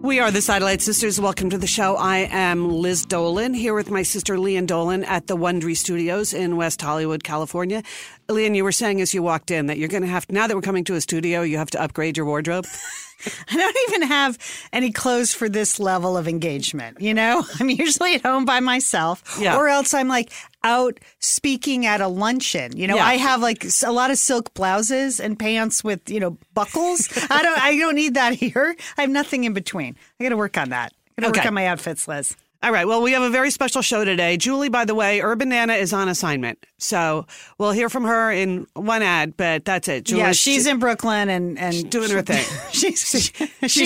We are the Satellite Sisters. Welcome to the show. I am Liz Dolan, here with my sister Lian Dolan at the Wondery Studios in West Hollywood, California. Lian, you were saying as you walked in that you're going to have to, now that we're coming to a studio, you have to upgrade your wardrobe. I don't even have any clothes for this level of engagement, you know? I'm usually at home by myself, or else I'm like out speaking at a luncheon. You know, I have like a lot of silk blouses and pants with, you know, buckles. I don't need that here. I have nothing in between. I got to work on that. I got to work on my outfits, Liz. All right. Well, we have a very special show today. Julie, by the way, Urban Nana is on assignment. So we'll hear from her in one ad, but that's it. Julie, yeah, she's in Brooklyn and she's doing her thing. she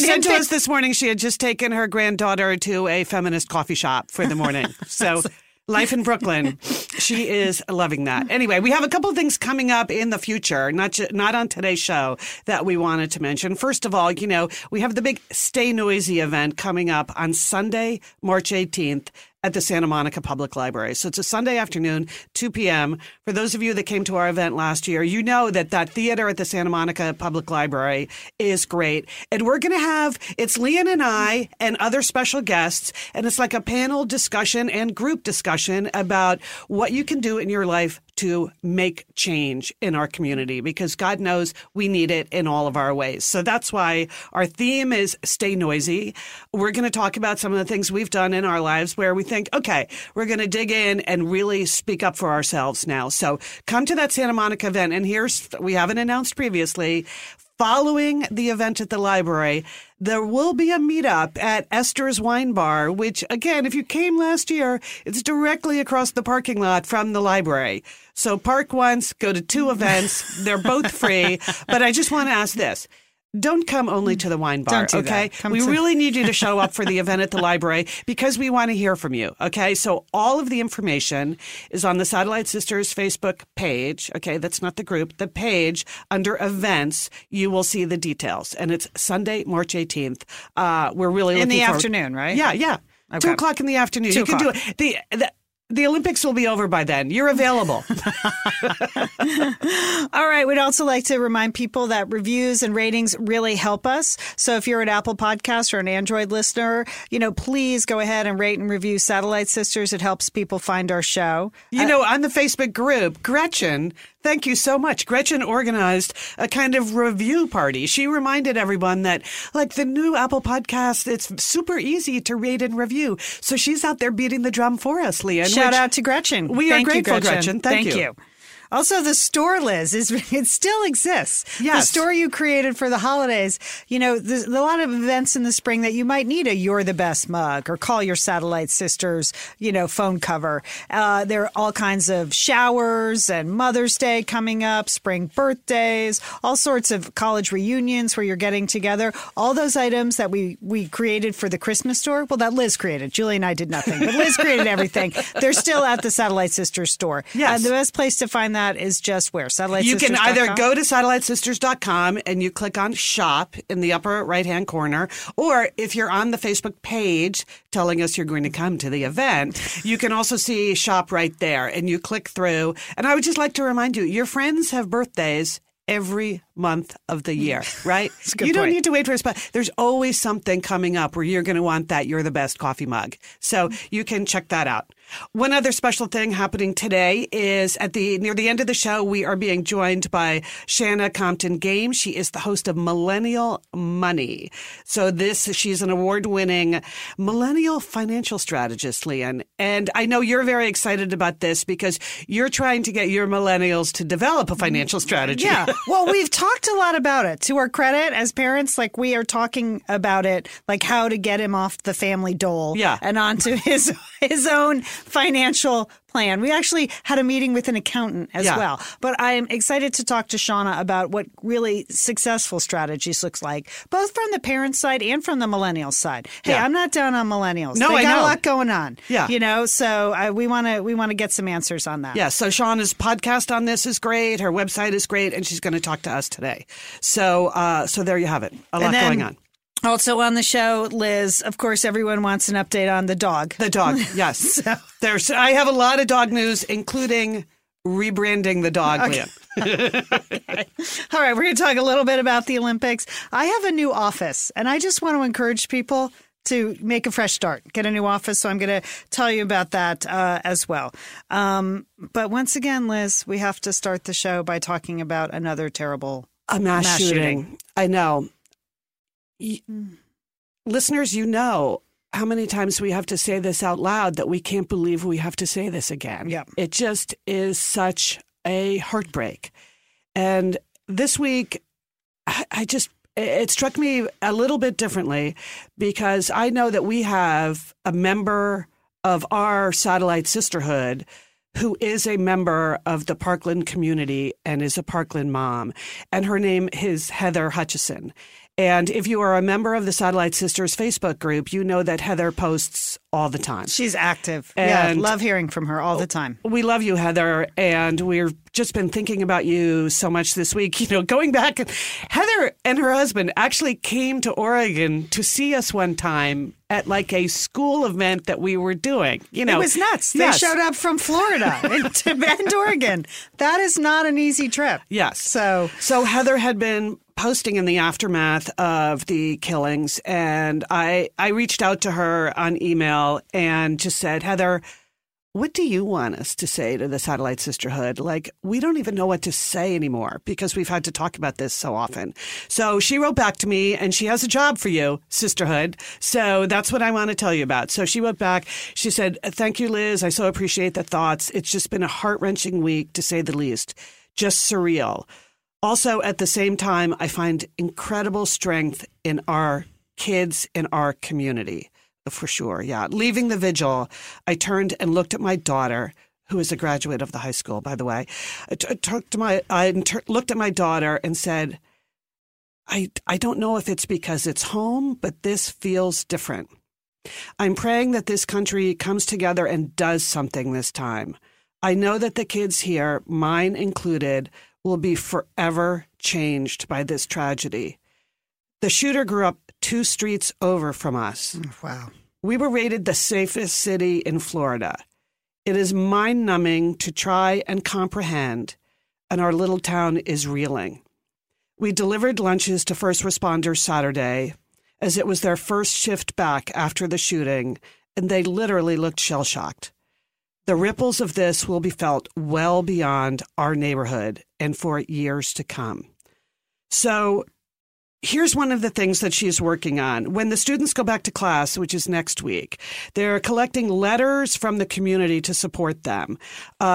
said to us this morning she had just taken her granddaughter to a feminist coffee shop for the morning. So life in Brooklyn. She is loving that. Anyway, we have a couple of things coming up in the future, not on today's show, that we wanted to mention. First of all, you know, we have the big Stay Noisy event coming up on Sunday, March 18th at the Santa Monica Public Library. So it's a Sunday afternoon, 2 p.m. For those of you that came to our event last year, you know that theater at the Santa Monica Public Library is great. And we're going to have, it's Lian and I and other special guests, and it's like a panel discussion and group discussion about what you can do in your life to make change in our community, because God knows we need it in all of our ways. So that's why our theme is Stay Noisy. We're going to talk about some of the things we've done in our lives where we think, okay, we're going to dig in and really speak up for ourselves now. So come to that Santa Monica event. And here's, we haven't announced previously, following the event at the library, there will be a meetup at Esther's Wine Bar, which, again, if you came last year, it's directly across the parking lot from the library. So park once, go to two events. They're both free. But I just want to ask this. Don't come only to the wine bar, okay? We really need you to show up for the event at the library because we want to hear from you, okay? So all of the information is on the Satellite Sisters Facebook page, okay? That's not the group. The page under events, you will see the details. And it's Sunday, March 18th. We're really looking forward. In the afternoon, right? Yeah. Okay. 2 o'clock in the afternoon. You can do it. The Olympics will be over by then. You're available. All right. We'd also like to remind people that reviews and ratings really help us. So if you're an Apple Podcast or an Android listener, you know, please go ahead and rate and review Satellite Sisters. It helps people find our show. You know, on the Facebook group, Gretchen, thank you so much. Gretchen organized a kind of review party. She reminded everyone that, like, the new Apple Podcast, it's super easy to rate and review. So she's out there beating the drum for us, Leah. Shout out to Gretchen. We are grateful, Gretchen. Thank you. Also, the store, Liz, it still exists. Yes. The store you created for the holidays. You know, there's a lot of events in the spring that you might need a You're the Best mug or Call Your Satellite Sisters, you know, phone cover. There are all kinds of showers and Mother's Day coming up, spring birthdays, all sorts of college reunions where you're getting together. All those items that we created for the Christmas store. Well, that Liz created. Julie and I did nothing, but Liz created everything. They're still at the Satellite Sisters store. Yes. The best place to find that is just where? SatelliteSisters.com? You can either go to SatelliteSisters.com and you click on Shop in the upper right-hand corner, or if you're on the Facebook page telling us you're going to come to the event, you can also see Shop right there, and you click through. And I would just like to remind you, your friends have birthdays every month of the year, right? That's a good point. You don't need to wait for a spot. There's always something coming up where you're going to want that You're the Best coffee mug. So you can check that out. One other special thing happening today is near the end of the show, we are being joined by Shannah Compton Game. She is the host of Millennial Money. So she's an award-winning millennial financial strategist, Lian. And I know you're very excited about this because you're trying to get your millennials to develop a financial strategy. Yeah. Well, we've talked a lot about it. To our credit, as parents, like, we are talking about it, like how to get him off the family dole and onto his own financial plan. We actually had a meeting with an accountant as well. But I am excited to talk to Shannah about what really successful strategies looks like, both from the parent side and from the millennial side. Hey, I'm not down on millennials. No, I know. They got a lot going on. Yeah. You know, so we want to get some answers on that. Yeah, so Shannah's podcast on this is great. Her website is great. And she's going to talk to us today. So so there you have it. A lot going on. Also on the show, Liz, of course, everyone wants an update on the dog. The dog, yes. I have a lot of dog news, including rebranding the dog, okay. Okay. All right, we're going to talk a little bit about the Olympics. I have a new office, and I just want to encourage people to make a fresh start, get a new office. So I'm going to tell you about that as well. But once again, Liz, we have to start the show by talking about another terrible mass shooting. I know. Listeners, you know how many times we have to say this out loud that we can't believe we have to say this again. Yep. It just is such a heartbreak. And this week, it struck me a little bit differently because I know that we have a member of our satellite sisterhood who is a member of the Parkland community and is a Parkland mom. And her name is Heather Hutchison. And if you are a member of the Satellite Sisters Facebook group, you know that Heather posts all the time. She's active. And yeah, love hearing from her all the time. We love you, Heather. And we've just been thinking about you so much this week. You know, going back, Heather and her husband actually came to Oregon to see us one time at like a school event that we were doing. You know, it was nuts. Yes. They showed up from Florida to Bend, Oregon. That is not an easy trip. Yes. So Heather had been posting in the aftermath of the killings, and I reached out to her on email and just said, Heather, what do you want us to say to the Satellite Sisterhood? Like, we don't even know what to say anymore because we've had to talk about this so often. So she wrote back to me, and she has a job for you, Sisterhood. So that's what I want to tell you about. So she wrote back. She said, thank you, Liz. I so appreciate the thoughts. It's just been a heart-wrenching week, to say the least. Just surreal. Also, at the same time, I find incredible strength in our kids, in our community, for sure. Yeah. Leaving the vigil, I turned and looked at my daughter, who is a graduate of the high school, by the way. I looked at my daughter and said, I don't know if it's because it's home, but this feels different. I'm praying that this country comes together and does something this time. I know that the kids here, mine included, will be forever changed by this tragedy. The shooter grew up 2 streets over from us. Wow. We were rated the safest city in Florida. It is mind-numbing to try and comprehend, and our little town is reeling. We delivered lunches to first responders Saturday, as it was their first shift back after the shooting, and they literally looked shell-shocked. The ripples of this will be felt well beyond our neighborhood and for years to come. So here's one of the things that she's working on. When the students go back to class, which is next week, they're collecting letters from the community to support them.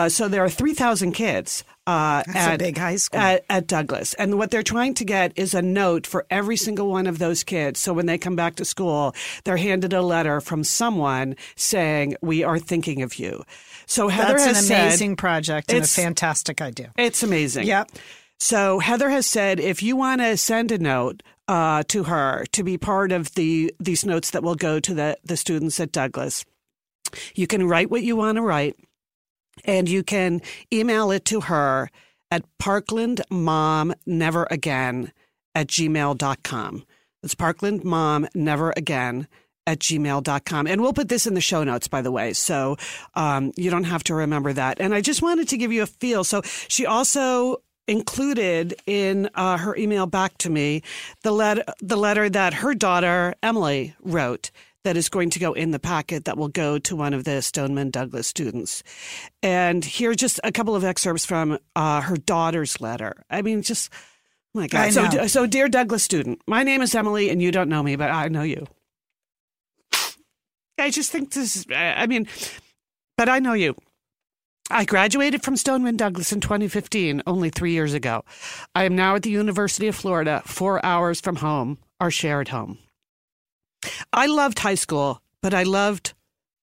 So there are 3,000 kids at a big high school at Douglas. And what they're trying to get is a note for every single one of those kids. So when they come back to school, they're handed a letter from someone saying, we are thinking of you. So Heather has said... That's an amazing project and a fantastic idea. It's amazing. Yep. So Heather has said, if you want to send a note to her to be part of these notes that will go to the students at Douglas, you can write what you want to write, and you can email it to her at parklandmomneveragain@gmail.com. That's parklandmomneveragain.com. At gmail.com. And we'll put this in the show notes, by the way, so you don't have to remember that. And I just wanted to give you a feel. So she also included in her email back to me the letter that her daughter, Emily, wrote that is going to go in the packet that will go to one of the Stoneman Douglas students. And here are just a couple of excerpts from her daughter's letter. I mean, just, oh my God. So dear Douglas student, my name is Emily, and you don't know me, but I know you. I just think but I know you. I graduated from Stoneman Douglas in 2015, only 3 years ago. I am now at the University of Florida, 4 hours from home, our shared home. I loved high school, but I loved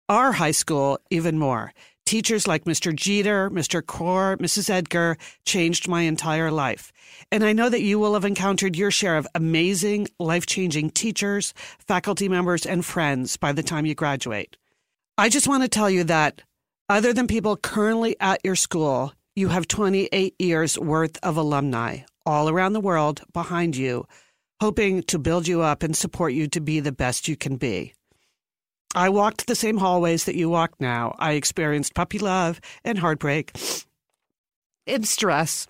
our high school even more. Teachers like Mr. Jeter, Mr. Corr, Mrs. Edgar changed my entire life. And I know that you will have encountered your share of amazing, life-changing teachers, faculty members, and friends by the time you graduate. I just want to tell you that other than people currently at your school, you have 28 years worth of alumni all around the world behind you, hoping to build you up and support you to be the best you can be. I walked the same hallways that you walk now. I experienced puppy love and heartbreak and stress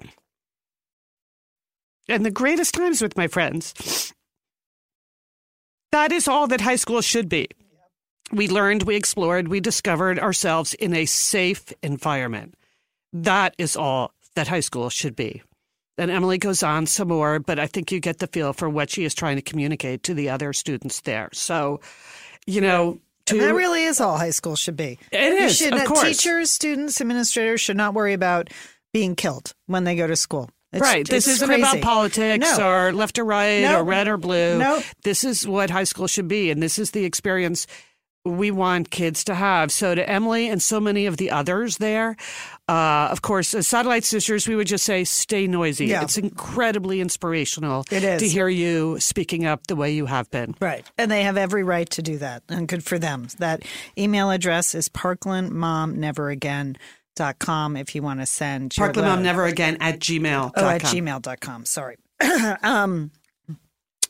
and the greatest times with my friends. That is all that high school should be. We learned, we explored, we discovered ourselves in a safe environment. That is all that high school should be. And Emily goes on some more, but I think you get the feel for what she is trying to communicate to the other students there. So, you know, and that really is all high school should be. It is, of course. Teachers, students, administrators should not worry about being killed when they go to school. Right. This isn't about politics or left or right or red or blue. No. This is what high school should be, and this is the experience we want kids to have. So to Emily and so many of the others there, of course, as Satellite Sisters, we would just say, stay noisy. Yeah. It's incredibly inspirational to hear you speaking up the way you have been. Right. And they have every right to do that. And good for them. That email address is parklandmomneveragain.com if you want to send. Parklandmomneveragain at gmail.com. Oh, at gmail.com. Sorry.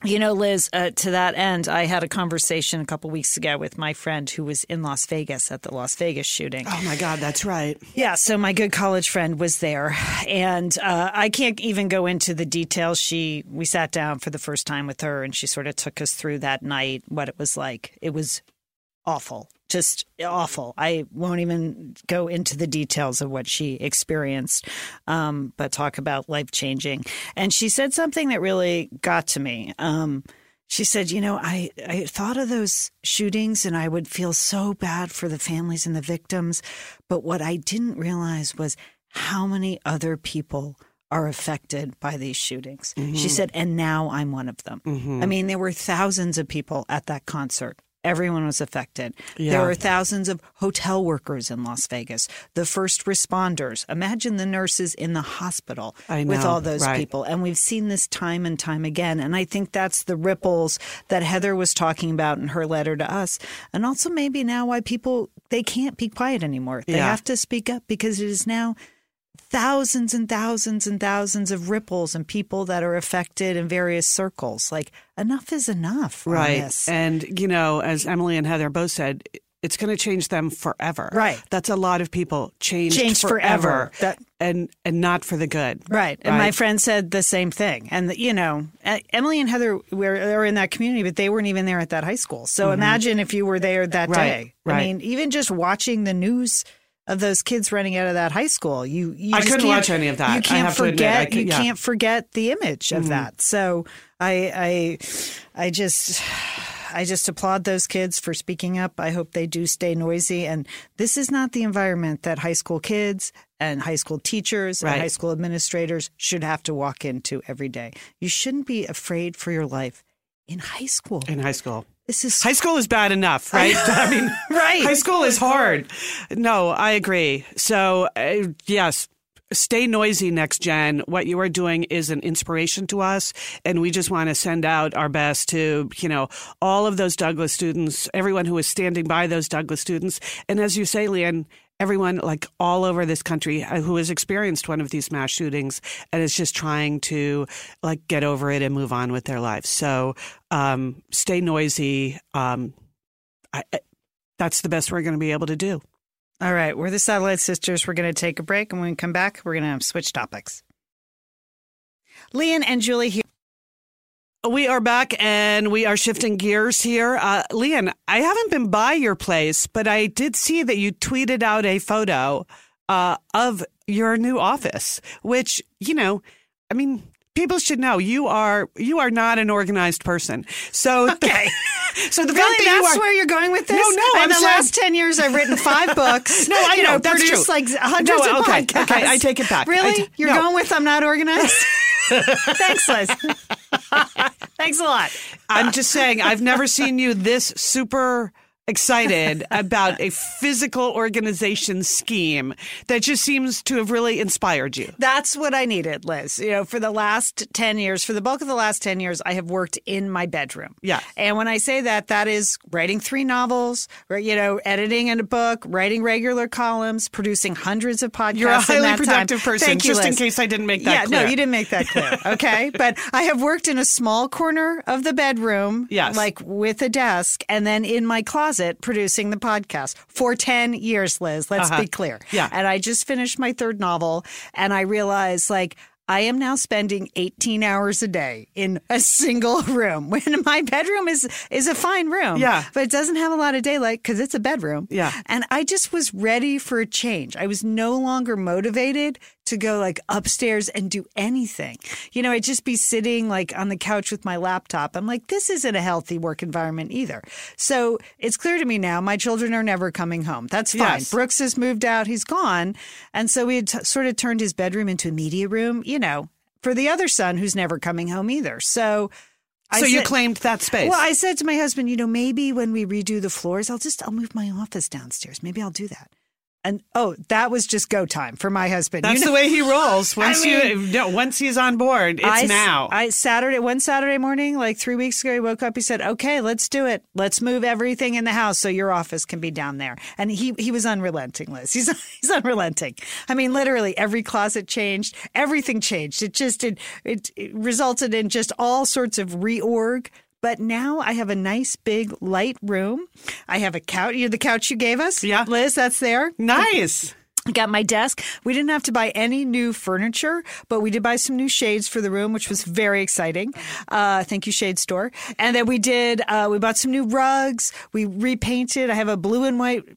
You know, Liz, to that end, I had a conversation a couple weeks ago with my friend who was in Las Vegas at the Las Vegas shooting. Oh, my God. That's right. Yeah. So my good college friend was there, and I can't even go into the details. We sat down for the first time with her, and she sort of took us through that night, what it was like. It was awful, just awful. I won't even go into the details of what she experienced, but talk about life-changing. And she said something that really got to me. She said, you know, I thought of those shootings and I would feel so bad for the families and the victims. But what I didn't realize was how many other people are affected by these shootings. Mm-hmm. She said, and now I'm one of them. Mm-hmm. I mean, there were thousands of people at that concert. Everyone was affected. Yeah. There were thousands of hotel workers in Las Vegas, the first responders. Imagine the nurses in the hospital with all those people. And we've seen this time and time again. And I think that's the ripples that Heather was talking about in her letter to us. And also maybe now why people, they can't be quiet anymore. They have to speak up because it is now thousands and thousands and thousands of ripples and people that are affected in various circles. Like, enough is enough. Right. And, you know, as Emily and Heather both said, it's going to change them forever. Right. That's a lot of people changed forever. And not for the good. Right. And my friend said the same thing. And, you know, Emily and Heather were in that community, but they weren't even there at that high school. So imagine if you were there that day. Right. I mean, even just watching the news of those kids running out of that high school, I couldn't watch any of that. You can't can't forget the image of that. So I just applaud those kids for speaking up. I hope they do stay noisy. And this is not the environment that high school kids and high school teachers and high school administrators should have to walk into every day. You shouldn't be afraid for your life in high school. High school is bad enough, right? I mean, high school is hard. No, I agree. So, yes, stay noisy, Next Gen. What you are doing is an inspiration to us, and we just want to send out our best to, you know, all of those Douglas students, everyone who is standing by those Douglas students. And as you say, Lian, everyone like all over this country who has experienced one of these mass shootings and is just trying to like get over it and move on with their lives. So stay noisy. That's the best we're going to be able to do. All right. We're the Satellite Sisters. We're going to take a break, and when we come back, we're going to switch topics. Lian and Julie here. We are back, and we are shifting gears here. Lian, I haven't been by your place, but I did see that you tweeted out a photo of your new office, which, you know, I mean, people should know you are not an organized person. So okay. So the fact that that's where you're going with this? No. In the last 10 years, I've written 5 books. No, I know. That's produced true. Like hundreds of podcasts. Okay, I take it back. Really? You're going with I'm not organized? Thanks, Liz. Thanks a lot. I'm just saying, I've never seen you this super excited about a physical organization scheme that just seems to have really inspired you. That's what I needed, Liz. You know, for the last 10 years, for the bulk of the last 10 years, I have worked in my bedroom. Yeah. And when I say that, that is writing 3 novels, you know, editing a book, writing regular columns, producing hundreds of podcasts. You're a highly productive person. Thank you, Liz. In case I didn't make that clear. Yeah, no, you didn't make that clear. Okay. But I have worked in a small corner of the bedroom, yes, like with a desk, and then in my closet producing the podcast for 10 years, Liz. Let's be clear. Yeah. And I just finished my 3rd novel, and I realized, like, I am now spending 18 hours a day in a single room when my bedroom is a fine room. Yeah. But it doesn't have a lot of daylight because it's a bedroom. Yeah. And I just was ready for a change. I was no longer motivated to go like upstairs and do anything. You know, I'd just be sitting like on the couch with my laptop. I'm like, this isn't a healthy work environment either. So it's clear to me now, my children are never coming home. That's fine. Yes. Brooks has moved out. He's gone. And so we had sort of turned his bedroom into a media room, you know, for the other son who's never coming home either. So you claimed that space. Well, I said to my husband, you know, maybe when we redo the floors, I'll move my office downstairs. Maybe I'll do that. And that was just go time for my husband. That's the way he rolls. Once he's on board, it's now. One Saturday morning, like 3 weeks ago, he woke up. He said, "Okay, let's do it. Let's move everything in the house so your office can be down there." And he was unrelenting, Liz. He's unrelenting. I mean, literally every closet changed, everything changed. It just it resulted in just all sorts of reorg. But now I have a nice, big, light room. I have a couch. You know, the couch you gave us? Yeah. Liz, that's there. Nice. I got my desk. We didn't have to buy any new furniture, but we did buy some new shades for the room, which was very exciting. Thank you, Shade Store. And then we bought some new rugs. We repainted. I have a blue and white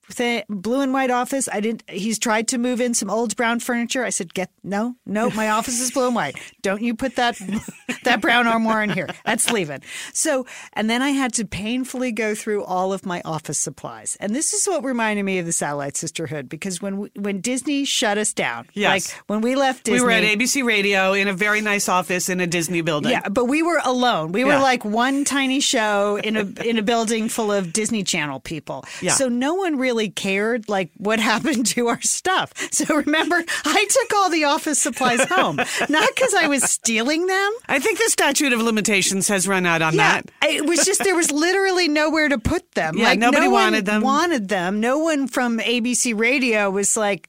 office. He's tried to move in some old brown furniture. I said, no, my office is blue and white. Don't you put that brown armoire in here. That's leaving. So, and then I had to painfully go through all of my office supplies. And this is what reminded me of the Satellite Sisterhood, because when Disney shut us down. Yes. Like when we left Disney. We were at ABC Radio in a very nice office in a Disney building. Yeah, but we were alone. We were like one tiny show in a building full of Disney Channel people. Yeah. So no one really cared like what happened to our stuff. So remember, I took all the office supplies home. Not because I was stealing them. I think the statute of limitations has run out on that. It was just there was literally nowhere to put them. Yeah, like nobody wanted them. No one from ABC Radio was like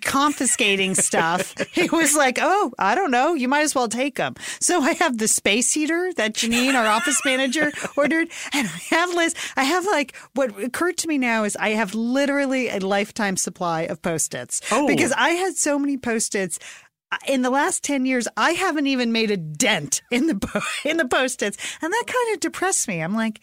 confiscating stuff. It was like, oh, I don't know. You might as well take them. So I have the space heater that Janine, our office manager, ordered. And I have like what occurred to me now is I have literally a lifetime supply of Post-its. Oh. Because I had so many Post-its. In the last 10 years, I haven't even made a dent in the Post-its. And that kind of depressed me. I'm like,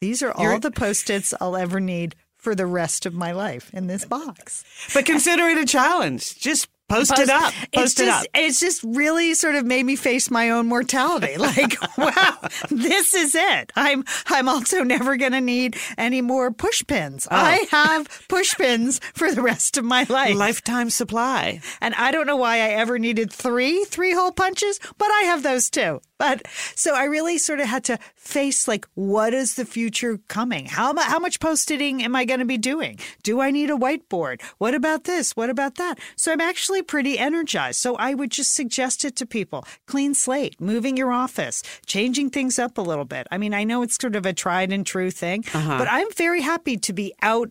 these are all the Post-its I'll ever need for the rest of my life in this box. But consider it a challenge. Just post it up. It's just really sort of made me face my own mortality. Like, wow, this is it. I'm also never going to need any more push pins. Oh. I have push pins for the rest of my life. Lifetime supply. And I don't know why I ever needed three hole punches, but I have those too. But so I really sort of had to face like, what is the future coming? How much post-itting am I going to be doing? Do I need a whiteboard? What about this? What about that? So I'm actually pretty energized. So I would just suggest it to people. Clean slate, moving your office, changing things up a little bit. I mean, I know it's sort of a tried and true thing, but I'm very happy to be out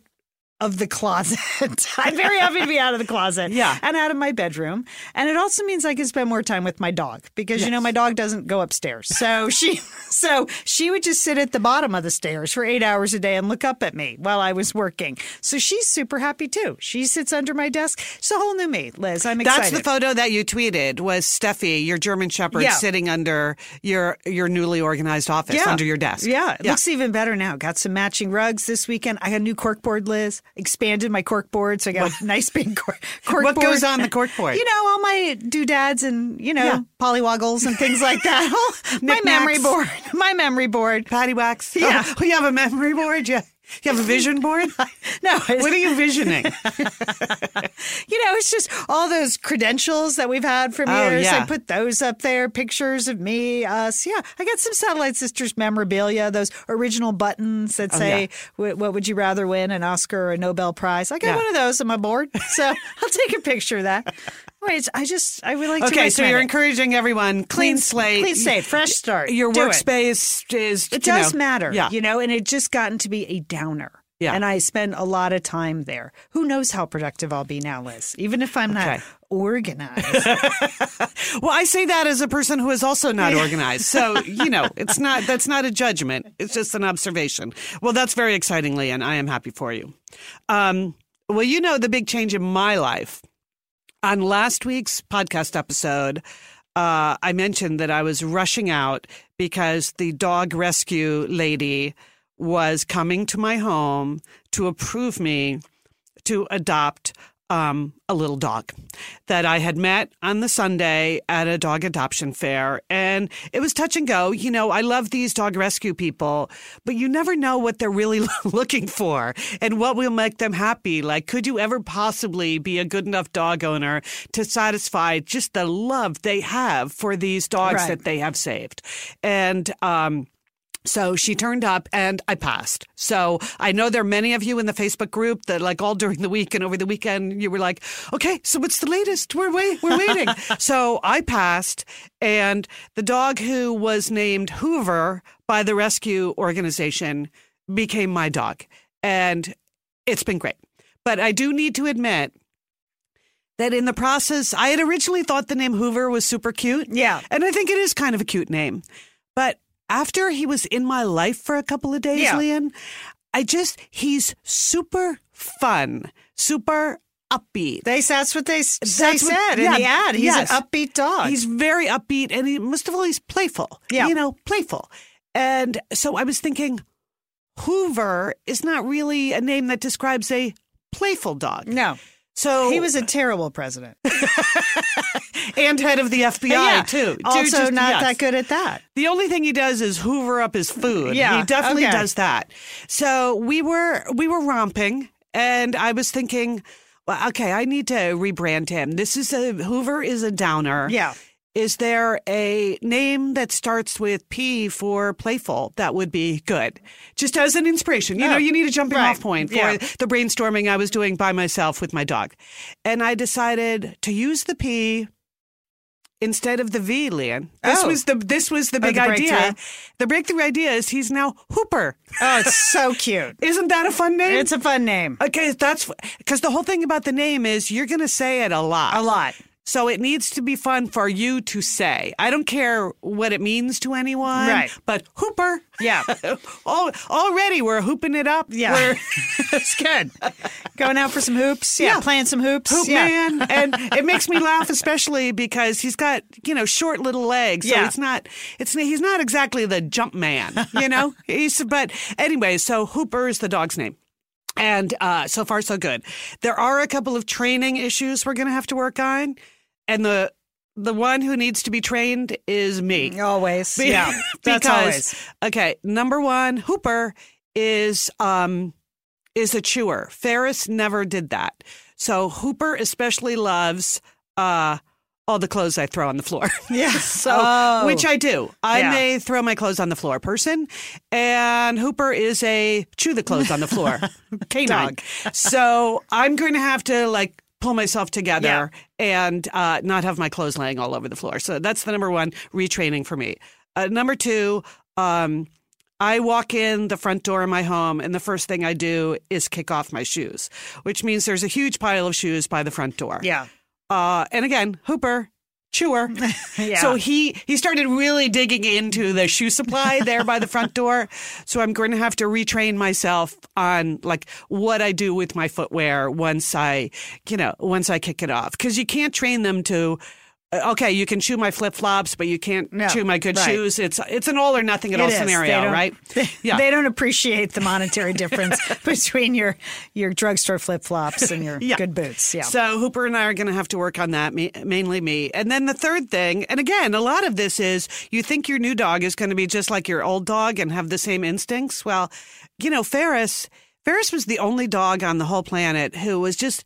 of the closet. I'm very happy to be out of the closet and out of my bedroom. And it also means I can spend more time with my dog because, you know, my dog doesn't go upstairs. So she would just sit at the bottom of the stairs for 8 hours a day and look up at me while I was working. So she's super happy too. She sits under my desk. It's a whole new me, Liz. I'm excited. That's the photo that you tweeted was Steffi, your German Shepherd, sitting under your newly organized office under your desk. Yeah. It looks even better now. Got some matching rugs this weekend. I got a new corkboard, Liz. Expanded my cork board, so I got a nice big cork board. What goes on the cork board? You know, all my doodads and, you know, pollywoggles and things like that. My memory board. Paddywhacks. Yeah. Oh, you have a memory board? Yeah. You have a vision board? No. What are you visioning? It's just all those credentials that we've had from years. Yeah. I put those up there, pictures of me, us. Yeah. I got some Satellite Sisters memorabilia, those original buttons that say, what would you rather win, an Oscar or a Nobel Prize? I got one of those on my board. So I'll take a picture of that. Wait, I would like to. Okay, so you're encouraging everyone, clean slate. Clean slate, fresh start. Your workspace is, it does matter, and it just gotten to be a downer. Yeah. And I spend a lot of time there. Who knows how productive I'll be now, Liz, even if I'm not organized. Well, I say that as a person who is also not organized. So, that's not a judgment. It's just an observation. Well, that's very exciting, Lian. I am happy for you. The big change in my life. On last week's podcast episode, I mentioned that I was rushing out because the dog rescue lady was coming to my home to approve me to adopt a little dog that I had met on the Sunday at a dog adoption fair. And it was touch and go. I love these dog rescue people, but you never know what they're really looking for and what will make them happy. Like, could you ever possibly be a good enough dog owner to satisfy just the love they have for these dogs that they have saved? And, so she turned up and I passed. So I know there are many of you in the Facebook group that all during the week and over the weekend, you were like, okay, so what's the latest? We're waiting. So I passed, and the dog who was named Hoover by the rescue organization became my dog. And it's been great. But I do need to admit that in the process, I had originally thought the name Hoover was super cute. Yeah. And I think it is kind of a cute name. But after he was in my life for a couple of days, Lian, he's super fun, super upbeat. That's what they said in the ad. He's an upbeat dog. He's very upbeat, and most of all, he's playful. Yeah. Playful. And so I was thinking, Hoover is not really a name that describes a playful dog. No. So he was a terrible president. And head of the FBI, too. Also not that good at that. The only thing he does is hoover up his food. Yeah, he definitely does that. So we were romping, and I was thinking, well, okay, I need to rebrand him. Hoover is a downer. Yeah. Is there a name that starts with P for playful that would be good? Just as an inspiration. You need a jumping off point for the brainstorming I was doing by myself with my dog. And I decided to use the P instead of the V, Lian. This was the big idea. The breakthrough idea is he's now Hooper. Oh, it's so cute. Isn't that a fun name? It's a fun name. Okay, that's because the whole thing about the name is you're going to say it a lot. A lot. So it needs to be fun for you to say. I don't care what it means to anyone. Right. But Hooper. Yeah. Already we're hooping it up. Yeah. It's good. Going out for some hoops. Yeah. Playing some hoops. Man. And it makes me laugh, especially because he's got, short little legs. So he's not exactly the jump man, but anyway, so Hooper is the dog's name. And so far, so good. There are a couple of training issues we're going to have to work on. And the one who needs to be trained is me. Always. That's always. Okay, number one, Hooper is a chewer. Ferris never did that. So Hooper especially loves all the clothes I throw on the floor. Yeah. Which I do. I may throw my clothes on the floor person. And Hooper is a chew the clothes on the floor canine. So I'm going to have to pull myself together and not have my clothes laying all over the floor. So that's the number one retraining for me. Number two, I walk in the front door of my home, and the first thing I do is kick off my shoes, which means there's a huge pile of shoes by the front door. Yeah. And again, Hooper, chewer. So he started really digging into the shoe supply there by the front door. So I'm going to have to retrain myself on what I do with my footwear once I kick it off. Because you can't train them to okay, you can chew my flip-flops, but you can't chew my good shoes. It's an all or nothing at all scenario, right? They don't appreciate the monetary difference between your drugstore flip-flops and your good boots. Yeah. So Hooper and I are going to have to work on that, mainly me. And then the third thing, and again, a lot of this is you think your new dog is going to be just like your old dog and have the same instincts. Well, you know, Ferris was the only dog on the whole planet who was just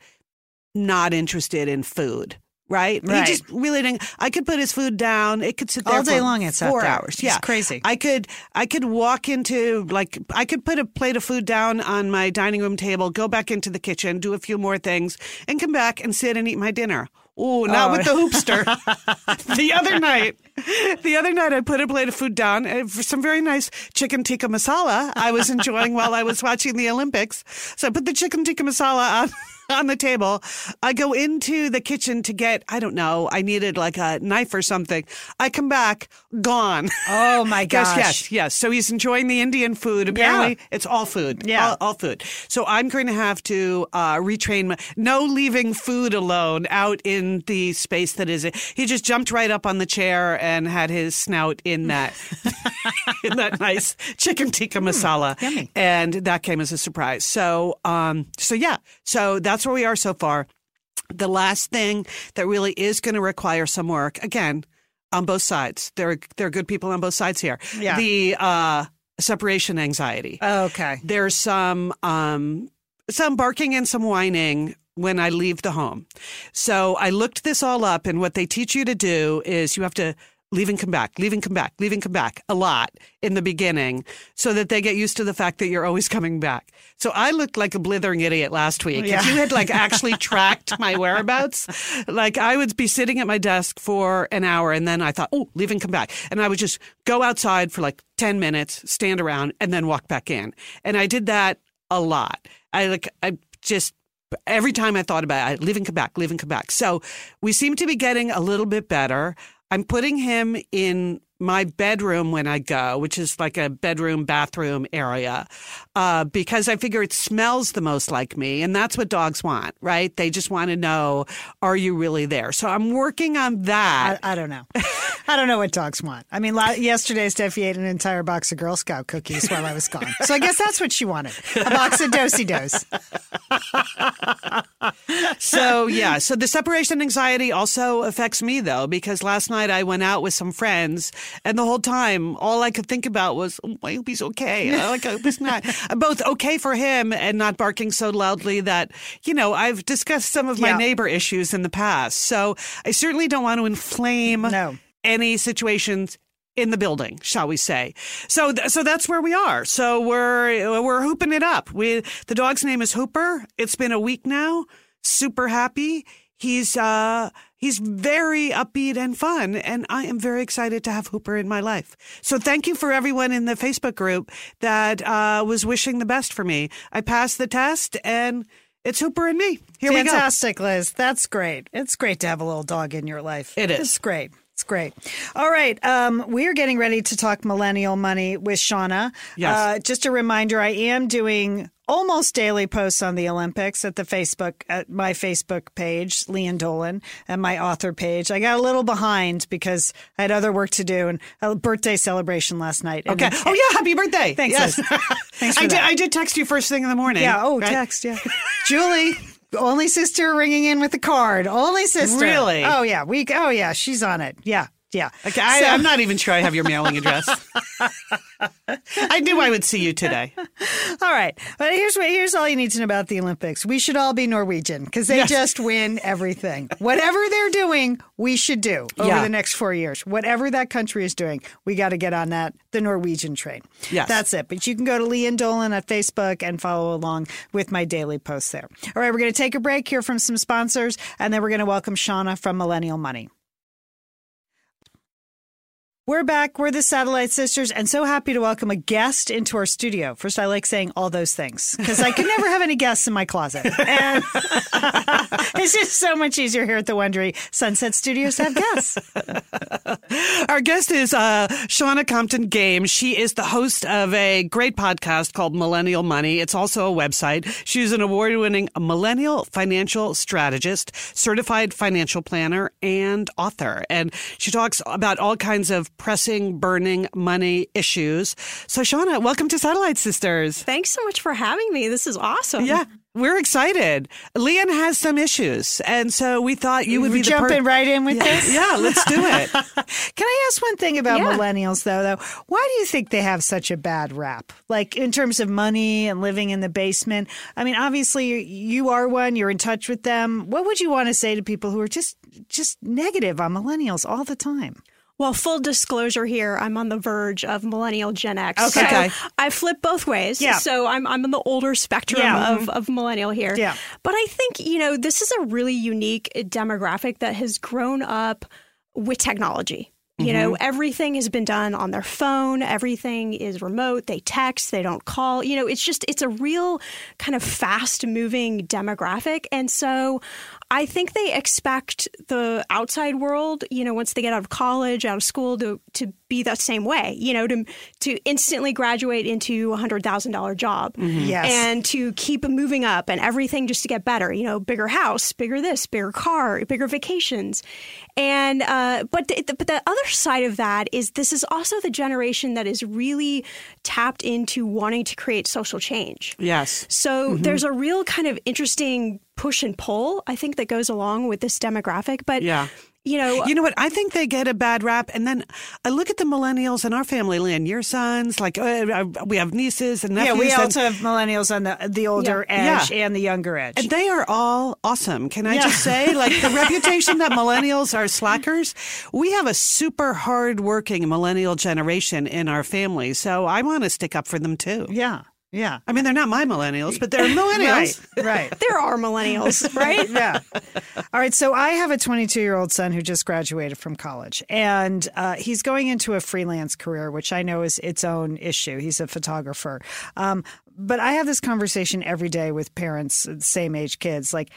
not interested in food. Right. He just really didn't. I could put his food down. It could sit there all day long. It's 4 hours. Yeah, it's crazy. I could walk into I could put a plate of food down on my dining room table, go back into the kitchen, do a few more things, and come back and sit and eat my dinner. Ooh, not with the hoopster. The other night, I put a plate of food down for some very nice chicken tikka masala I was enjoying while I was watching the Olympics. So I put the chicken tikka masala on the table. I go into the kitchen to get, I don't know, I needed like a knife or something. I come back, gone. Oh, my gosh. Yes. So he's enjoying the Indian food. Apparently, it's all food. Yeah. All food. So I'm going to have to retrain. No leaving food alone out in the space that is it. He just jumped right up on the chair and had his snout in that nice chicken tikka masala, yummy. And that came as a surprise. So that's where we are so far. The last thing that really is going to require some work, again, on both sides. There are good people on both sides here. Yeah. The separation anxiety. Oh, okay. There's some barking and some whining when I leave the home. So I looked this all up, and what they teach you to do is you have to leave and come back a lot in the beginning so that they get used to the fact that you're always coming back. So I looked like a blithering idiot last week. Yeah. If you had actually tracked my whereabouts, I would be sitting at my desk for an hour and then I thought, oh, leave and come back. And I would just go outside for 10 minutes, stand around and then walk back in. And I did that a lot. Every time I thought about it, I leave and come back. So we seem to be getting a little bit better. I'm putting him in my bedroom when I go, which is like a bedroom, bathroom area, because I figure it smells the most like me. And that's what dogs want, right? They just want to know, are you really there? So I'm working on that. I don't know. I don't know what dogs want. I mean, yesterday, Steffi ate an entire box of Girl Scout cookies while I was gone. So I guess that's what she wanted, a box of do-si-dos. So the separation anxiety also affects me, though, because last night I went out with some friends. And the whole time, all I could think about was, oh, I hope he's okay. I hope he's not. Both okay for him and not barking so loudly that, I've discussed some of my neighbor issues in the past. So I certainly don't want to inflame any situations in the building, shall we say. So that's where we are. So we're hooping it up. The dog's name is Hooper. It's been a week now. Super happy. He's very upbeat and fun, and I am very excited to have Hooper in my life. So thank you for everyone in the Facebook group that was wishing the best for me. I passed the test, and it's Hooper and me. Here we go. Fantastic, Liz. That's great. It's great to have a little dog in your life. It is. It's great. It's great. All right. We are getting ready to talk millennial money with Shannah. Yes. Just a reminder, I am doing almost daily posts on the Olympics at my Facebook page, Lian Dolan, and my author page. I got a little behind because I had other work to do and a birthday celebration last night. Okay. Oh yeah, happy birthday! Thanks. Yes. Thanks. I did text you first thing in the morning. Yeah. Oh, right? Text. Yeah. Julie, only sister ringing in with the card. Only sister. Really? Oh yeah. Oh yeah. She's on it. Yeah. Yeah. Okay. I'm not even sure I have your mailing address. I knew I would see you today. All right. But here's all you need to know about the Olympics. We should all be Norwegian because they just win everything. Whatever they're doing, we should do over the next 4 years. Whatever that country is doing, we got to get on the Norwegian train. Yes. That's it. But you can go to Lian Dolan at Facebook and follow along with my daily posts there. All right. We're going to take a break, hear from some sponsors, and then we're going to welcome Shannah from Millennial Money. We're back. We're the Satellite Sisters, and so happy to welcome a guest into our studio. First, I like saying all those things because I could never have any guests in my closet. And it's just so much easier here at the Wondery Sunset Studios to have guests. Our guest is Shannah Compton Game. She is the host of a great podcast called Millennial Money. It's also a website. She's an award-winning millennial financial strategist, certified financial planner, and author. And she talks about all kinds of pressing, burning money issues. So, Shannah, welcome to Satellite Sisters. Thanks so much for having me. This is awesome. Yeah, we're excited. Lian has some issues, and so we thought you would be jumping right in with this. Yeah, let's do it. Can I ask one thing about millennials, though? Why do you think they have such a bad rap? Like, in terms of money and living in the basement? I mean, obviously, you are one. You're in touch with them. What would you want to say to people who are just negative on millennials all the time? Well, full disclosure here, I'm on the verge of millennial Gen X. Okay. So I flip both ways. Yeah. So I'm on the older spectrum of millennial here. Yeah. But I think, you know, this is a really unique demographic that has grown up with technology. You know, everything has been done on their phone. Everything is remote. They text. They don't call. You know, it's a real kind of fast moving demographic. And so I think they expect the outside world, you know, once they get out of college, out of school, to be that same way, you know, to instantly graduate into a $100,000 job and to keep moving up and everything just to get better, you know, bigger house, bigger this, bigger car, bigger vacations. And but the other side of that is this is also the generation that is really tapped into wanting to create social change. Yes. So there's a real kind of interesting push and pull, I think, that goes along with this demographic. But you know what? I think they get a bad rap. And then I look at the millennials in our family, Lynn, your sons, like we have nieces and nephews. Yeah, we also have millennials on the older edge and the younger edge. And they are all awesome. Can I just say, like, the reputation that millennials are slackers, we have a super hardworking millennial generation in our family. So I want to stick up for them, too. Yeah. Yeah. I mean, they're not my millennials, but they're millennials. Right. There are millennials, right? Yeah. All right. So I have a 22-year-old son who just graduated from college, and he's going into a freelance career, which I know is its own issue. He's a photographer. But I have this conversation every day with parents, same age kids, like,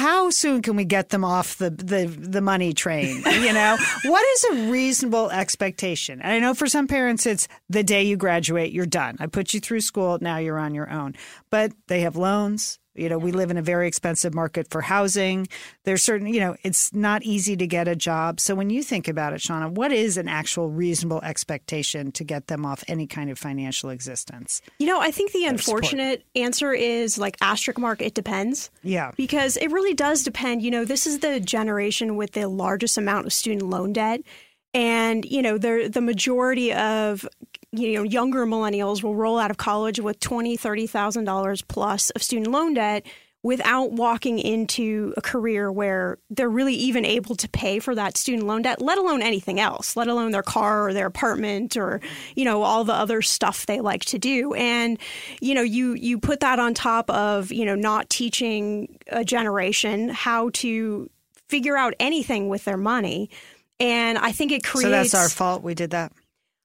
how soon can we get them off the money train? You know, what is a reasonable expectation? And I know for some parents, it's the day you graduate, you're done. I put you through school. Now you're on your own. But they have loans. You know, we live in a very expensive market for housing. There's certain, you know, it's not easy to get a job. So when you think about it, Shannah, what is an actual reasonable expectation to get them off any kind of financial existence? You know, I think the unfortunate answer is, like, asterisk mark, it depends. Yeah. Because it really does depend. You know, this is the generation with the largest amount of student loan debt. And, you know, the majority of, you know, younger millennials will roll out of college with $20,000, $30,000 plus of student loan debt without walking into a career where they're really even able to pay for that student loan debt, let alone anything else, let alone their car or their apartment or, you know, all the other stuff they like to do. And, you know, you put that on top of, you know, not teaching a generation how to figure out anything with their money. And I think it creates... So that's our fault we did that?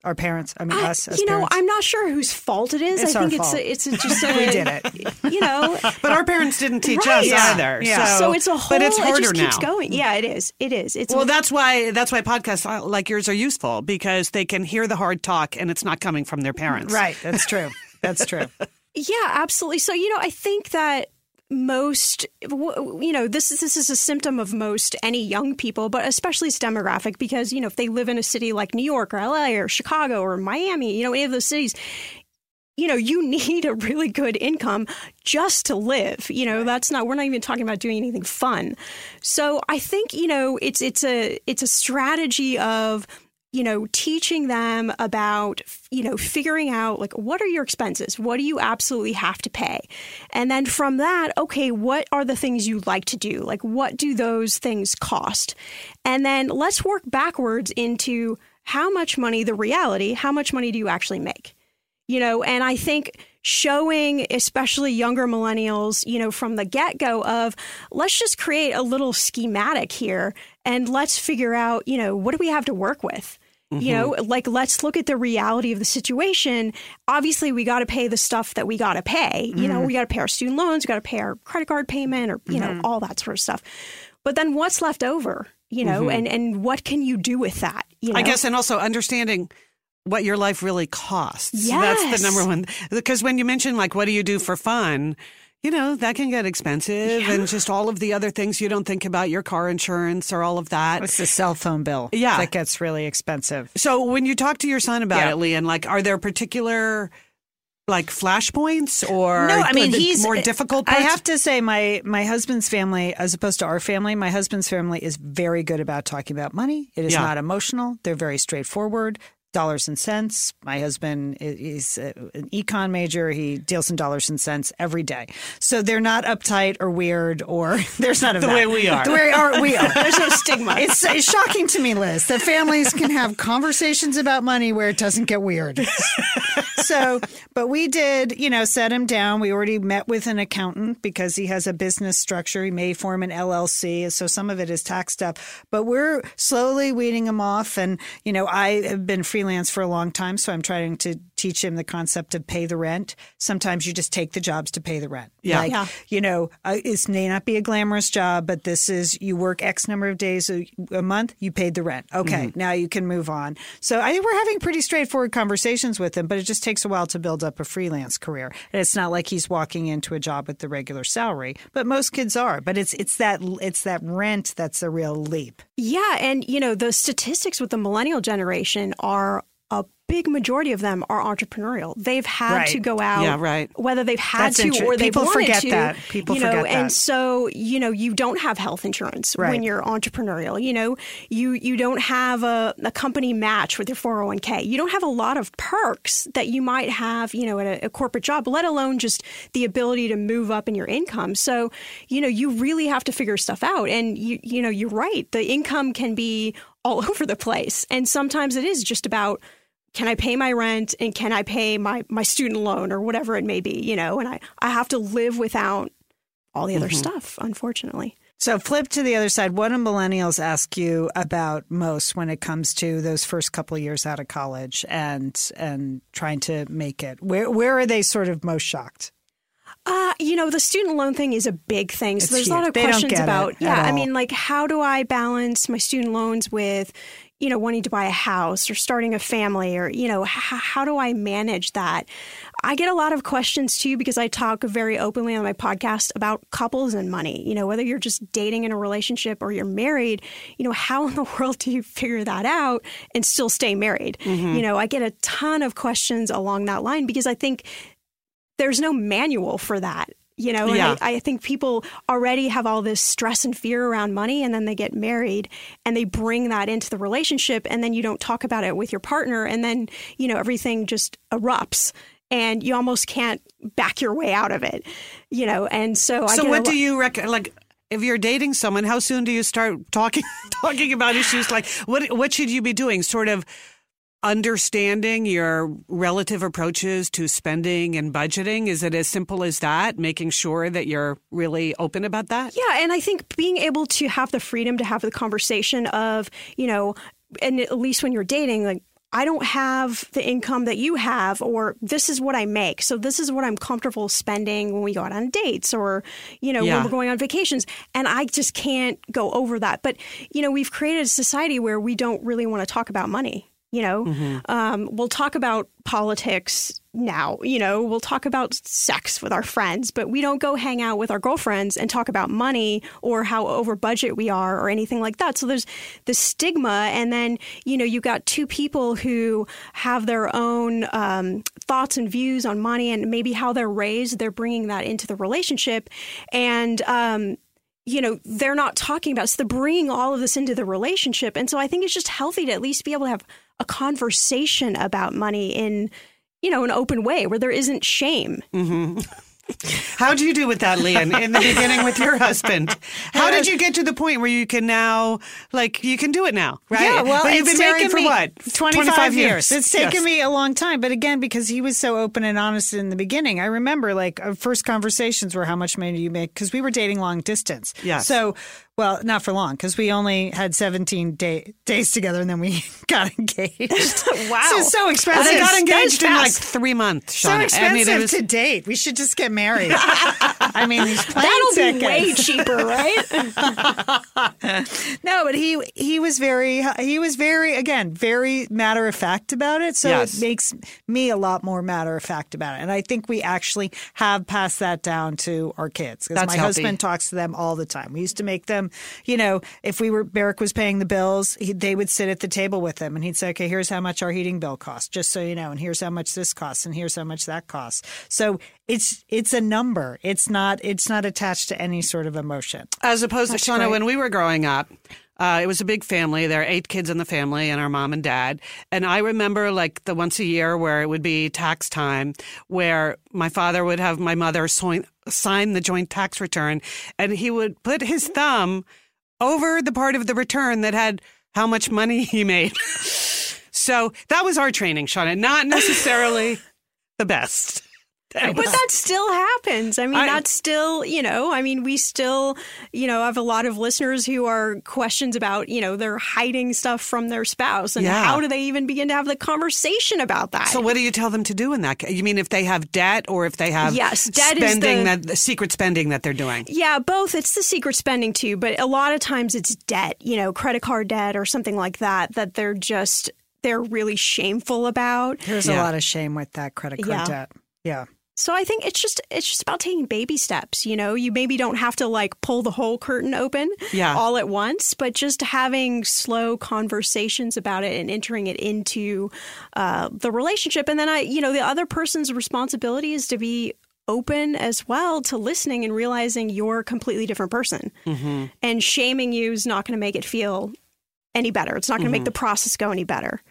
Our parents, I mean us as parents. I'm not sure whose fault it is. It's I think it's just we did it. You know. But our parents didn't teach us either. Yeah. So it's a whole... But it's harder now. Keeps going. Yeah, it is. It is. It's that's why podcasts like yours are useful, because they can hear the hard talk and it's not coming from their parents. Right. That's true. That's true. Yeah, absolutely. So, you know, I think that most, you know, this is a symptom of most any young people, but especially it's demographic, because, you know, if they live in a city like New York or LA or Chicago or Miami, you know, any of those cities, you know, you need a really good income just to live. You know, we're not even talking about doing anything fun. So I think, you know, it's a strategy of, you know, teaching them about, you know, figuring out, like, what are your expenses? What do you absolutely have to pay? And then from that, okay, what are the things you like to do? Like, what do those things cost? And then let's work backwards into how much money, the reality, how much money do you actually make? You know, and I think showing especially younger millennials, you know, from the get-go of let's just create a little schematic here and let's figure out, you know, what do we have to work with? Mm-hmm. You know, like, let's look at the reality of the situation. Obviously, we got to pay the stuff that we got to pay. Mm-hmm. You know, we got to pay our student loans, we got to pay our credit card payment, or, you mm-hmm. know, all that sort of stuff. But then what's left over, you know, mm-hmm. and what can you do with that? You know? I guess, and also understanding what your life really costs. Yes. That's the number one. Because when you mention, like, what do you do for fun? You know, that can get expensive yeah. and just all of the other things you don't think about, your car insurance or all of that. It's the cell phone bill. Yeah. That gets really expensive. So when you talk to your son about yeah. it, Lian, like, are there particular, like, flashpoints or no, I mean, he's, more difficult parts? I have to say my husband's family, as opposed to our family, my husband's family is very good about talking about money. It is yeah. not emotional. They're very straightforward. Dollars and cents. My husband is an econ major. He deals in dollars and cents every day. So they're not uptight or weird or there's not a the way we are. The way we are. There's no stigma. It's shocking to me, Liz, that families can have conversations about money where it doesn't get weird. So, but we did, you know, set him down. We already met with an accountant because he has a business structure. He may form an LLC. So some of it is tax stuff, but we're slowly weeding him off. And, you know, I have been freelance for a long time, so I'm trying to teach him the concept of pay the rent. Sometimes you just take the jobs to pay the rent. Yeah. Like, yeah. you know, it may not be a glamorous job, but this is, you work X number of days a month, you paid the rent. Okay, mm-hmm. now you can move on. So I think we're having pretty straightforward conversations with him, but it just takes a while to build up a freelance career. And it's not like he's walking into a job with the regular salary, but most kids are. But it's that rent that's a real leap. Yeah, and, you know, the statistics with the millennial generation are a big majority of them are entrepreneurial. They've had right. to go out, yeah, right. whether they've had to or they've wanted to. People forget that. And so, you know, you don't have health insurance right. when you're entrepreneurial. You know, you don't have a company match with your 401k. You don't have a lot of perks that you might have, you know, at a corporate job, let alone just the ability to move up in your income. So, you know, you really have to figure stuff out. And, you know, you're right. The income can be all over the place. And sometimes it is just about, can I pay my rent and can I pay my student loan or whatever it may be, you know, and I have to live without all the other mm-hmm. stuff, unfortunately. So flip to the other side. What do millennials ask you about most when it comes to those first couple of years out of college and trying to make it? Where are they sort of most shocked? You know, the student loan thing is a big thing. So there's a lot of questions about, yeah, I mean, like, how do I balance my student loans with, you know, wanting to buy a house or starting a family or, you know, how do I manage that? I get a lot of questions, too, because I talk very openly on my podcast about couples and money, you know, whether you're just dating in a relationship or you're married, you know, how in the world do you figure that out and still stay married? Mm-hmm. You know, I get a ton of questions along that line because I think there's no manual for that, you know, and yeah. I think people already have all this stress and fear around money and then they get married and they bring that into the relationship and then you don't talk about it with your partner and then, you know, everything just erupts and you almost can't back your way out of it, you know, and so I So what do you recommend? Like, if you're dating someone, how soon do you start talking about issues like what should you be doing? Sort of understanding your relative approaches to spending and budgeting? Is it as simple as that? Making sure that you're really open about that? Yeah. And I think being able to have the freedom to have the conversation of, you know, and at least when you're dating, like, I don't have the income that you have, or this is what I make. So this is what I'm comfortable spending when we go out on dates or, you know, yeah. when we're going on vacations. And I just can't go over that. But, you know, we've created a society where we don't really want to talk about money. You know, mm-hmm. We'll talk about politics now, you know, we'll talk about sex with our friends, but we don't go hang out with our girlfriends and talk about money or how over budget we are or anything like that. So there's the stigma. And then, you know, you've got two people who have their own thoughts and views on money and maybe how they're raised. They're bringing that into the relationship. And, you know, they're not talking about it. So they're bringing all of this into the relationship. And so I think it's just healthy to at least be able to have a conversation about money in, you know, an open way where there isn't shame. Mm-hmm. How do you do with that, Lian, in the beginning with your husband? How did you get to the point where you can now, like, you can do it now, right? Yeah, well, but you've been married for what? 25 years. It's taken me a long time. But again, because he was so open and honest in the beginning, I remember, like, our first conversations were how much money do you make? Because we were dating long distance. Yes. So, well, not for long, because we only had 17 days together, and then we got engaged. Wow. So it's so expensive. I got engaged in like 3 months, Shannah. So expensive to date. We should just get married. I mean, these plane tickets. That'll be way cheaper, right? No, but he was very matter-of-fact about it, so it makes me a lot more matter-of-fact about it. And I think we actually have passed that down to our kids, because my husband talks to them all the time. We used to make them, you know, if Barrick was paying the bills, they would sit at the table with him, and he'd say, okay, here's how much our heating bill costs, just so you know, and here's how much this costs, and here's how much that costs. So it's a number. It's not attached to any sort of emotion. As opposed to, Shannah, when we were growing up, it was a big family. There are 8 kids in the family and our mom and dad. And I remember like the once a year where it would be tax time, where my father would have my mother sign the joint tax return, and he would put his thumb over the part of the return that had how much money he made. So that was our training, Shannah. Not necessarily the best. But that still happens. I mean, that's still, you know, I mean, we still, you know, have a lot of listeners who are questions about, you know, they're hiding stuff from their spouse. And how do they even begin to have the conversation about that? So what do you tell them to do in that case? You mean if they have debt, or if they have the secret spending that they're doing? Yeah, both. It's the secret spending too. But a lot of times it's debt, you know, credit card debt or something like that, that they're really shameful about. There's a lot of shame with that credit card debt. Yeah. So I think it's just about taking baby steps. You know, you maybe don't have to like pull the whole curtain open all at once, but just having slow conversations about it and entering it into the relationship. And then the other person's responsibility is to be open as well to listening and realizing you're a completely different person. Mm-hmm. And shaming you is not going to make it feel any better. It's not going to make the process go any better.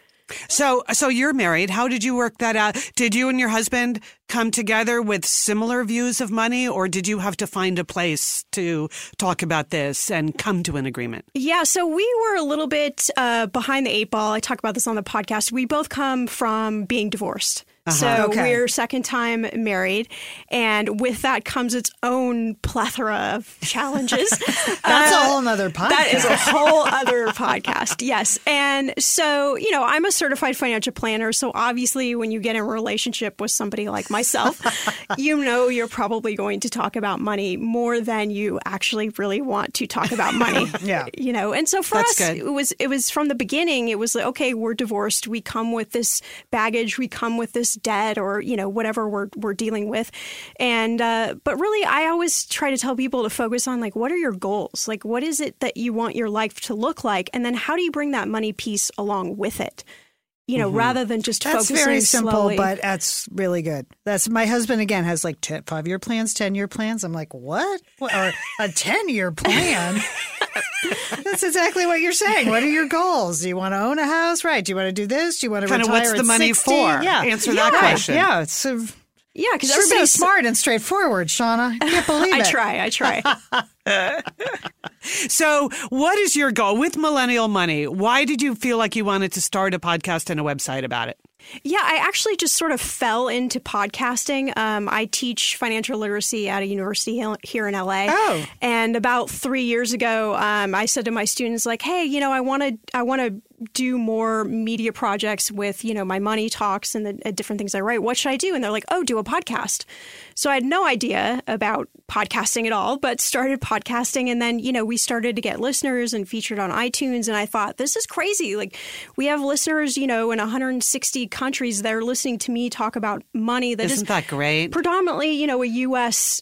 So you're married. How did you work that out? Did you and your husband come together with similar views of money, or did you have to find a place to talk about this and come to an agreement? Yeah, so we were a little bit behind the 8 ball. I talk about this on the podcast. We both come from being divorced. So we're second time married, and with that comes its own plethora of challenges. That's a whole other podcast. That is a whole other podcast, yes. And so, you know, I'm a certified financial planner, so obviously when you get in a relationship with somebody like myself, you know you're probably going to talk about money more than you actually really want to talk about money. Yeah. You know, and so for us, it was from the beginning, it was like, okay, we're divorced. We come with this baggage. We come with this debt, or you know, whatever we're dealing with, and but really, I always try to tell people to focus on like, what are your goals? Like, what is it that you want your life to look like, and then how do you bring that money piece along with it? You know, rather than just focusing slowly. That's very simple, but that's really good. That's my husband again has like 5-year plans, 10-year plans. I'm like, what? Or a 10-year plan? That's exactly what you're saying. What are your goals? Do you want to own a house? Right. Do you want to do this? Do you want to retire? What's the money 60? For? Yeah. Answer that question. Yeah. It's because everybody's so smart and straightforward, Shannah. I can't believe it. I try. So what is your goal with Millennial Money? Why did you feel like you wanted to start a podcast and a website about it? Yeah, I actually just sort of fell into podcasting. I teach financial literacy at a university here in LA. Oh. And about 3 years ago, I said to my students, like, hey, you know, I want to do more media projects with, you know, my money talks and the different things I write. What should I do? And they're like, oh, do a podcast. So I had no idea about podcasting at all, but started podcasting. And then, you know, we started to get listeners and featured on iTunes. And I thought, this is crazy. Like, we have listeners, you know, in 160 countries that are listening to me talk about money. Isn't that great? Predominantly, you know, a U.S.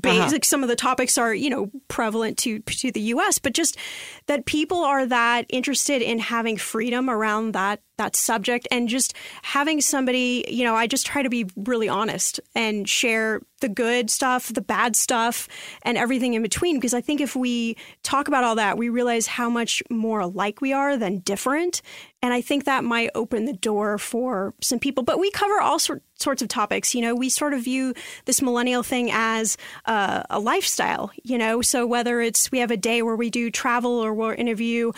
basic. Some of the topics are, you know, prevalent to the U.S., but just that people are that interested in having freedom around that that subject, and just having somebody, you know, I just try to be really honest and share the good stuff, the bad stuff, and everything in between, because I think if we talk about all that, we realize how much more alike we are than different. And I think that might open the door for some people. But we cover all sorts of topics. You know, we sort of view this millennial thing as a lifestyle, you know, so whether it's we have a day where we do travel, or we'll interview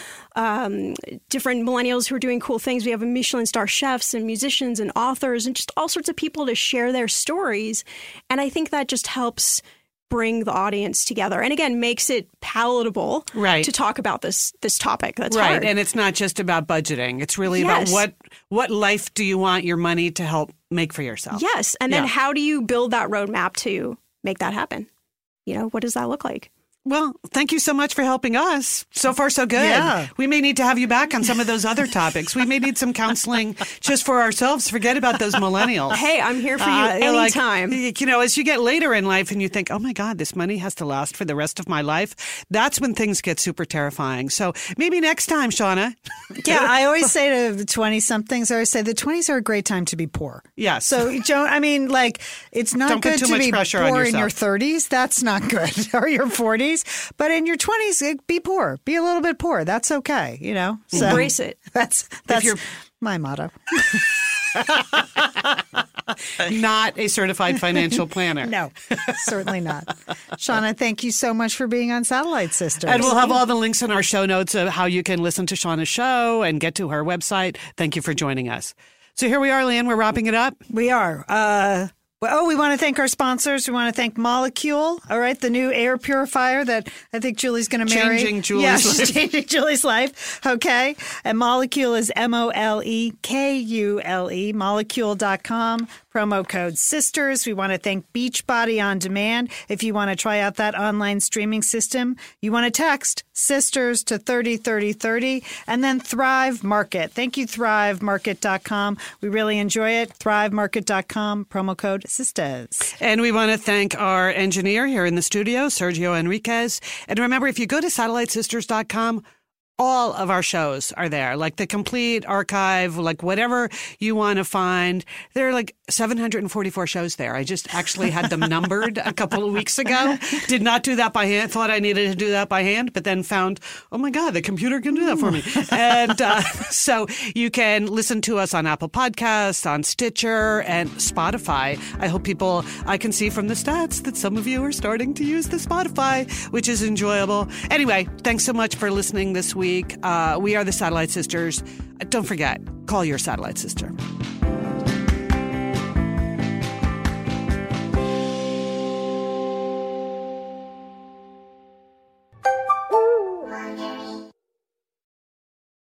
different millennials who are doing cool things. We have Michelin star chefs and musicians and authors and just all sorts of people to share their stories. And I think that just helps bring the audience together, and again, makes it palatable to talk about this topic. That's right. Hard. And it's not just about budgeting. It's really about what life do you want your money to help make for yourself? Yes. And then how do you build that roadmap to make that happen? You know, what does that look like? Well, thank you so much for helping us. So far, so good. Yeah. We may need to have you back on some of those other topics. We may need some counseling just for ourselves. Forget about those millennials. Hey, I'm here for you anytime. Like, you know, as you get later in life and you think, oh, my God, this money has to last for the rest of my life. That's when things get super terrifying. So maybe next time, Shannah. Yeah, I always say to 20-somethings, I always say the 20s are a great time to be poor. Yes. So, Joan, I mean, like, it's not good to be poor in your 30s. That's not good. Or your 40s. But in your 20s, be poor. Be a little bit poor. That's okay, you know. So embrace it. That's my motto. Not a certified financial planner. No, certainly not. Shannah, thank you so much for being on Satellite Sisters. And we'll have all the links in our show notes of how you can listen to Shannah's show and get to her website. Thank you for joining us. So here we are, Lian. We're wrapping it up. We are. We want to thank our sponsors. We want to thank Molekule, all right, the new air purifier that I think Julie's going to marry. Changing Julie's life. Yes, changing Julie's life, okay? And Molekule is MOLEKULE, molekule.com. Promo code SISTERS. We want to thank Beachbody on Demand. If you want to try out that online streaming system, you want to text SISTERS to 303030. And then Thrive Market. Thank you, thrivemarket.com. We really enjoy it. Thrivemarket.com, promo code SISTERS. And we want to thank our engineer here in the studio, Sergio Enriquez. And remember, if you go to SatelliteSisters.com, all of our shows are there, like the complete archive, like whatever you want to find. There are like 744 shows there. I just actually had them numbered a couple of weeks ago. Did not do that by hand. Thought I needed to do that by hand, but then found, oh, my God, the computer can do that for me. And so you can listen to us on Apple Podcasts, on Stitcher, and Spotify. I hope people, I can see from the stats that some of you are starting to use the Spotify, which is enjoyable. Anyway, thanks so much for listening this week. We are the Satellite Sisters. Don't forget, call your Satellite Sister.